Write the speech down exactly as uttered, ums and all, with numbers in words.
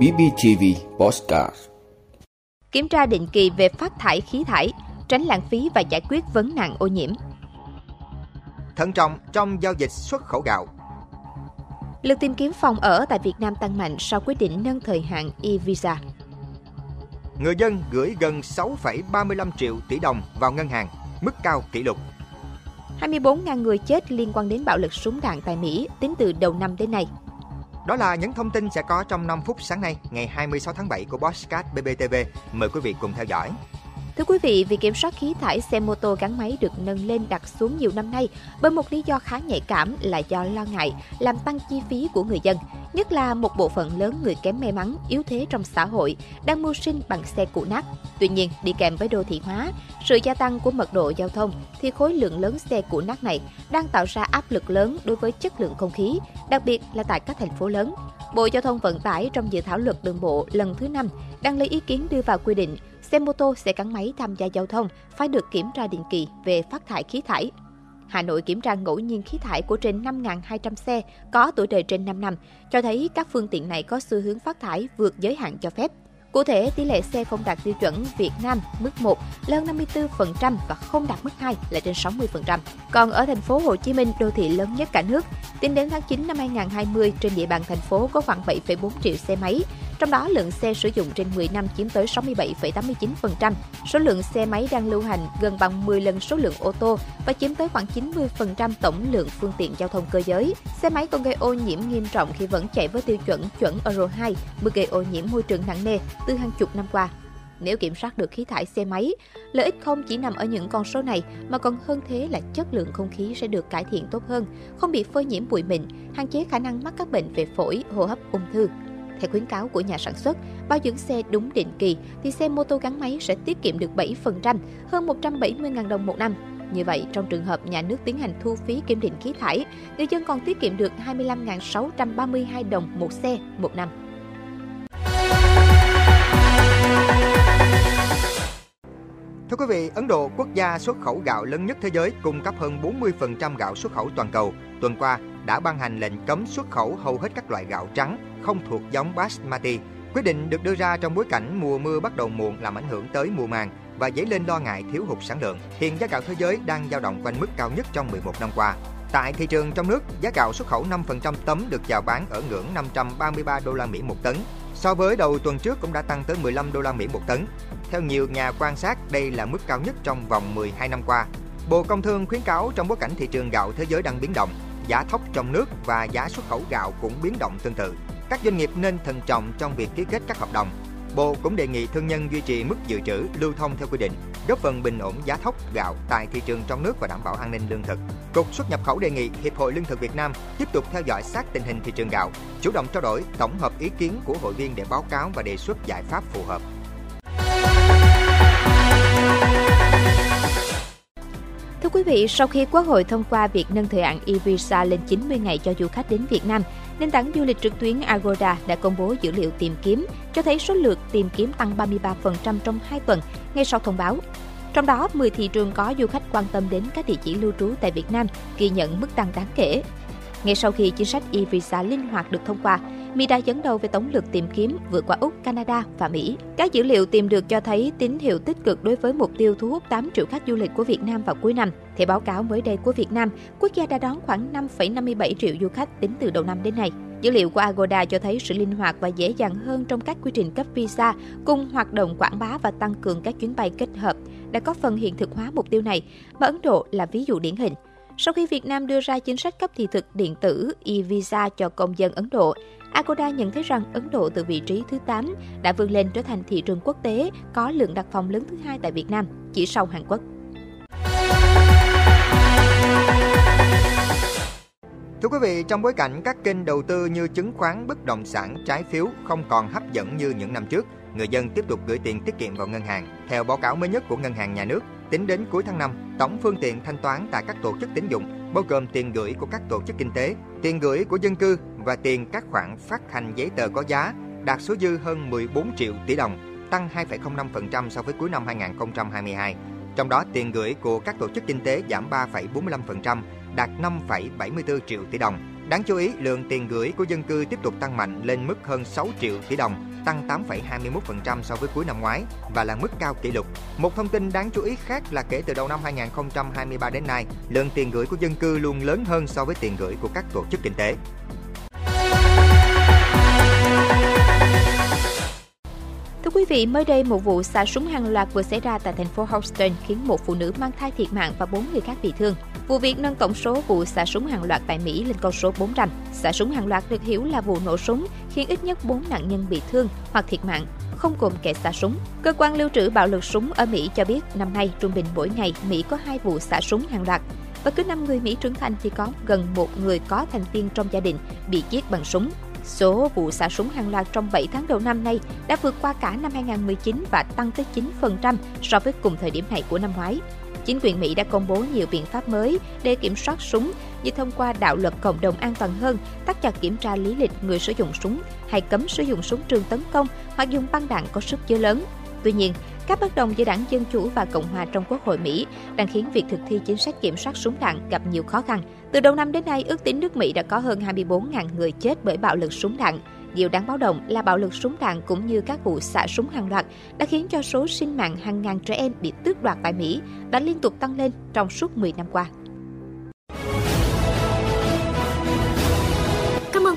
bê bê tê vê Podcast. Kiểm tra định kỳ về phát thải khí thải, tránh lãng phí và giải quyết vấn nạn ô nhiễm. Thận trọng trong giao dịch xuất khẩu gạo. Lực tìm kiếm phòng ở tại Việt Nam tăng mạnh sau quyết định nâng thời hạn e-visa. Người dân gửi gần sáu phẩy ba mươi lăm triệu tỷ đồng vào ngân hàng, mức cao kỷ lục. hai mươi bốn nghìn người chết liên quan đến bạo lực súng đạn tại Mỹ tính từ đầu năm đến nay. Đó là những thông tin sẽ có trong năm phút sáng nay, ngày hai mươi sáu tháng bảy của Podcast bê bê tê vê. Mời quý vị cùng theo dõi. Thưa quý vị, việc kiểm soát khí thải xe mô tô gắn máy được nâng lên đặt xuống nhiều năm nay bởi một lý do khá nhạy cảm là do lo ngại làm tăng chi phí của người dân, nhất là một bộ phận lớn người kém may mắn, yếu thế trong xã hội đang mưu sinh bằng xe cũ nát. Tuy nhiên, đi kèm với đô thị hóa, sự gia tăng của mật độ giao thông thì khối lượng lớn xe cũ nát này đang tạo ra áp lực lớn đối với chất lượng không khí, đặc biệt là tại các thành phố lớn. Bộ Giao thông Vận tải trong dự thảo luật đường bộ lần thứ năm đang lấy ý kiến đưa vào quy định xe mô tô, xe gắn máy tham gia giao thông phải được kiểm tra định kỳ về phát thải khí thải. Hà Nội kiểm tra ngẫu nhiên khí thải của trên năm nghìn hai trăm xe có tuổi đời trên năm năm, cho thấy các phương tiện này có xu hướng phát thải vượt giới hạn cho phép. Cụ thể, tỷ lệ xe không đạt tiêu chuẩn Việt Nam mức một là hơn năm mươi tư phần trăm và không đạt mức hai là trên sáu mươi phần trăm. Còn ở thành phố Hồ Chí Minh, đô thị lớn nhất cả nước, tính đến tháng chín năm hai không hai không, trên địa bàn thành phố có khoảng bảy phẩy bốn triệu xe máy, trong đó lượng xe sử dụng trên mười năm chiếm tới sáu mươi bảy phẩy tám mươi chín phần trăm. Số lượng xe máy đang lưu hành gần bằng mười lần số lượng ô tô và chiếm tới khoảng chín mươi phần trăm tổng lượng phương tiện giao thông cơ giới. Xe máy còn gây ô nhiễm nghiêm trọng khi vẫn chạy với tiêu chuẩn chuẩn Euro hai, mới gây ô nhiễm môi trường nặng nề từ hàng chục năm qua. Nếu kiểm soát được khí thải xe máy, lợi ích không chỉ nằm ở những con số này mà còn hơn thế là chất lượng không khí sẽ được cải thiện tốt hơn, không bị phơi nhiễm bụi mịn, hạn chế khả năng mắc các bệnh về phổi, hô hấp, ung thư. Theo khuyến cáo của nhà sản xuất, bảo dưỡng xe đúng định kỳ thì xe mô tô gắn máy sẽ tiết kiệm được bảy phần trăm, hơn một trăm bảy mươi nghìn đồng một năm. Như vậy, trong trường hợp nhà nước tiến hành thu phí kiểm định khí thải, người dân còn tiết kiệm được hai mươi lăm nghìn sáu trăm ba mươi hai đồng một xe một năm. Thưa quý vị, Ấn Độ, quốc gia xuất khẩu gạo lớn nhất thế giới, cung cấp hơn bốn mươi phần trăm gạo xuất khẩu toàn cầu, tuần qua đã ban hành lệnh cấm xuất khẩu hầu hết các loại gạo trắng không thuộc giống Basmati. Quyết định được đưa ra trong bối cảnh mùa mưa bắt đầu muộn làm ảnh hưởng tới mùa màng và dấy lên lo ngại thiếu hụt sản lượng. Hiện giá gạo thế giới đang dao động quanh mức cao nhất trong mười một năm qua. Tại thị trường trong nước, giá gạo xuất khẩu năm phần trăm tấm được chào bán ở ngưỡng năm trăm ba mươi ba đô la Mỹ một tấn. So với đầu tuần trước cũng đã tăng tới mười lăm đô la Mỹ một tấn. Theo nhiều nhà quan sát, đây là mức cao nhất trong vòng mười hai năm qua. Bộ Công Thương khuyến cáo trong bối cảnh thị trường gạo thế giới đang biến động, giá thóc trong nước và giá xuất khẩu gạo cũng biến động tương tự. Các doanh nghiệp nên thận trọng trong việc ký kết các hợp đồng. Bộ cũng đề nghị thương nhân duy trì mức dự trữ lưu thông theo quy định, góp phần bình ổn giá thóc, gạo tại thị trường trong nước và đảm bảo an ninh lương thực. Cục xuất nhập khẩu đề nghị Hiệp hội Lương thực Việt Nam tiếp tục theo dõi sát tình hình thị trường gạo, chủ động trao đổi, tổng hợp ý kiến của hội viên để báo cáo và đề xuất giải pháp phù hợp. Thưa quý vị, sau khi Quốc hội thông qua việc nâng thời hạn e-visa lên chín mươi ngày cho du khách đến Việt Nam, nền tảng du lịch trực tuyến Agoda đã công bố dữ liệu tìm kiếm, cho thấy số lượt tìm kiếm tăng ba mươi ba phần trăm trong hai tuần ngay sau thông báo. Trong đó, mười thị trường có du khách quan tâm đến các địa chỉ lưu trú tại Việt Nam ghi nhận mức tăng đáng kể. Ngay sau khi chính sách e-visa linh hoạt được thông qua, Mỹ đã dẫn đầu về tổng lượt tìm kiếm, vượt qua Úc, Canada và Mỹ. Các dữ liệu tìm được cho thấy tín hiệu tích cực đối với mục tiêu thu hút tám triệu khách du lịch của Việt Nam vào cuối năm. Theo báo cáo mới đây của Việt Nam, quốc gia đã đón khoảng năm phẩy năm mươi bảy triệu du khách tính từ đầu năm đến nay. Dữ liệu của Agoda cho thấy sự linh hoạt và dễ dàng hơn trong các quy trình cấp visa, cùng hoạt động quảng bá và tăng cường các chuyến bay kết hợp đã có phần hiện thực hóa mục tiêu này, mà Ấn Độ là ví dụ điển hình. Sau khi Việt Nam đưa ra chính sách cấp thị thực điện tử e-visa cho công dân Ấn Độ, Agoda nhận thấy rằng Ấn Độ từ vị trí thứ tám đã vươn lên trở thành thị trường quốc tế có lượng đặt phòng lớn thứ hai tại Việt Nam, chỉ sau Hàn Quốc. Thưa quý vị, trong bối cảnh các kênh đầu tư như chứng khoán, bất động sản, trái phiếu không còn hấp dẫn như những năm trước, người dân tiếp tục gửi tiền tiết kiệm vào ngân hàng. Theo báo cáo mới nhất của Ngân hàng Nhà nước, tính đến cuối tháng năm, tổng phương tiện thanh toán tại các tổ chức tín dụng, bao gồm tiền gửi của các tổ chức kinh tế, tiền gửi của dân cư và tiền các khoản phát hành giấy tờ có giá, đạt số dư hơn mười bốn triệu tỷ đồng, tăng hai phẩy không năm phần trăm so với cuối năm hai không hai hai. Trong đó, tiền gửi của các tổ chức kinh tế giảm ba phẩy bốn mươi lăm phần trăm, đạt năm phẩy bảy mươi tư triệu tỷ đồng. Đáng chú ý, lượng tiền gửi của dân cư tiếp tục tăng mạnh lên mức hơn sáu triệu tỷ đồng, tăng tám phẩy hai mươi mốt phần trăm so với cuối năm ngoái và là mức cao kỷ lục. Một thông tin đáng chú ý khác là kể từ đầu năm hai không hai ba đến nay, lượng tiền gửi của dân cư luôn lớn hơn so với tiền gửi của các tổ chức kinh tế. Thưa quý vị, mới đây một vụ xả súng hàng loạt vừa xảy ra tại thành phố Houston khiến một phụ nữ mang thai thiệt mạng và bốn người khác bị thương. Vụ việc nâng tổng số vụ xả súng hàng loạt tại Mỹ lên con số bốn trăm. Xả súng hàng loạt được hiểu là vụ nổ súng khiến ít nhất bốn nạn nhân bị thương hoặc thiệt mạng, không gồm kẻ xả súng. Cơ quan lưu trữ bạo lực súng ở Mỹ cho biết năm nay trung bình mỗi ngày Mỹ có hai vụ xả súng hàng loạt và cứ năm người Mỹ trưởng thành thì có gần một người có thành viên trong gia đình bị giết bằng súng. Số vụ xả súng hàng loạt trong bảy tháng đầu năm nay đã vượt qua cả năm hai không một chín và tăng tới chín phần trăm so với cùng thời điểm này của năm ngoái. Chính quyền Mỹ đã công bố nhiều biện pháp mới để kiểm soát súng như thông qua đạo luật cộng đồng an toàn hơn, thắt chặt kiểm tra lý lịch người sử dụng súng, hay cấm sử dụng súng trường tấn công hoặc dùng băng đạn có sức chứa lớn. Tuy nhiên, các bất đồng giữa đảng Dân Chủ và Cộng hòa trong Quốc hội Mỹ đang khiến việc thực thi chính sách kiểm soát súng đạn gặp nhiều khó khăn. Từ đầu năm đến nay, ước tính nước Mỹ đã có hơn hai mươi bốn nghìn người chết bởi bạo lực súng đạn. Điều đáng báo động là bạo lực súng đạn cũng như các vụ xả súng hàng loạt đã khiến cho số sinh mạng hàng ngàn trẻ em bị tước đoạt tại Mỹ đã liên tục tăng lên trong suốt mười năm qua. Cảm ơn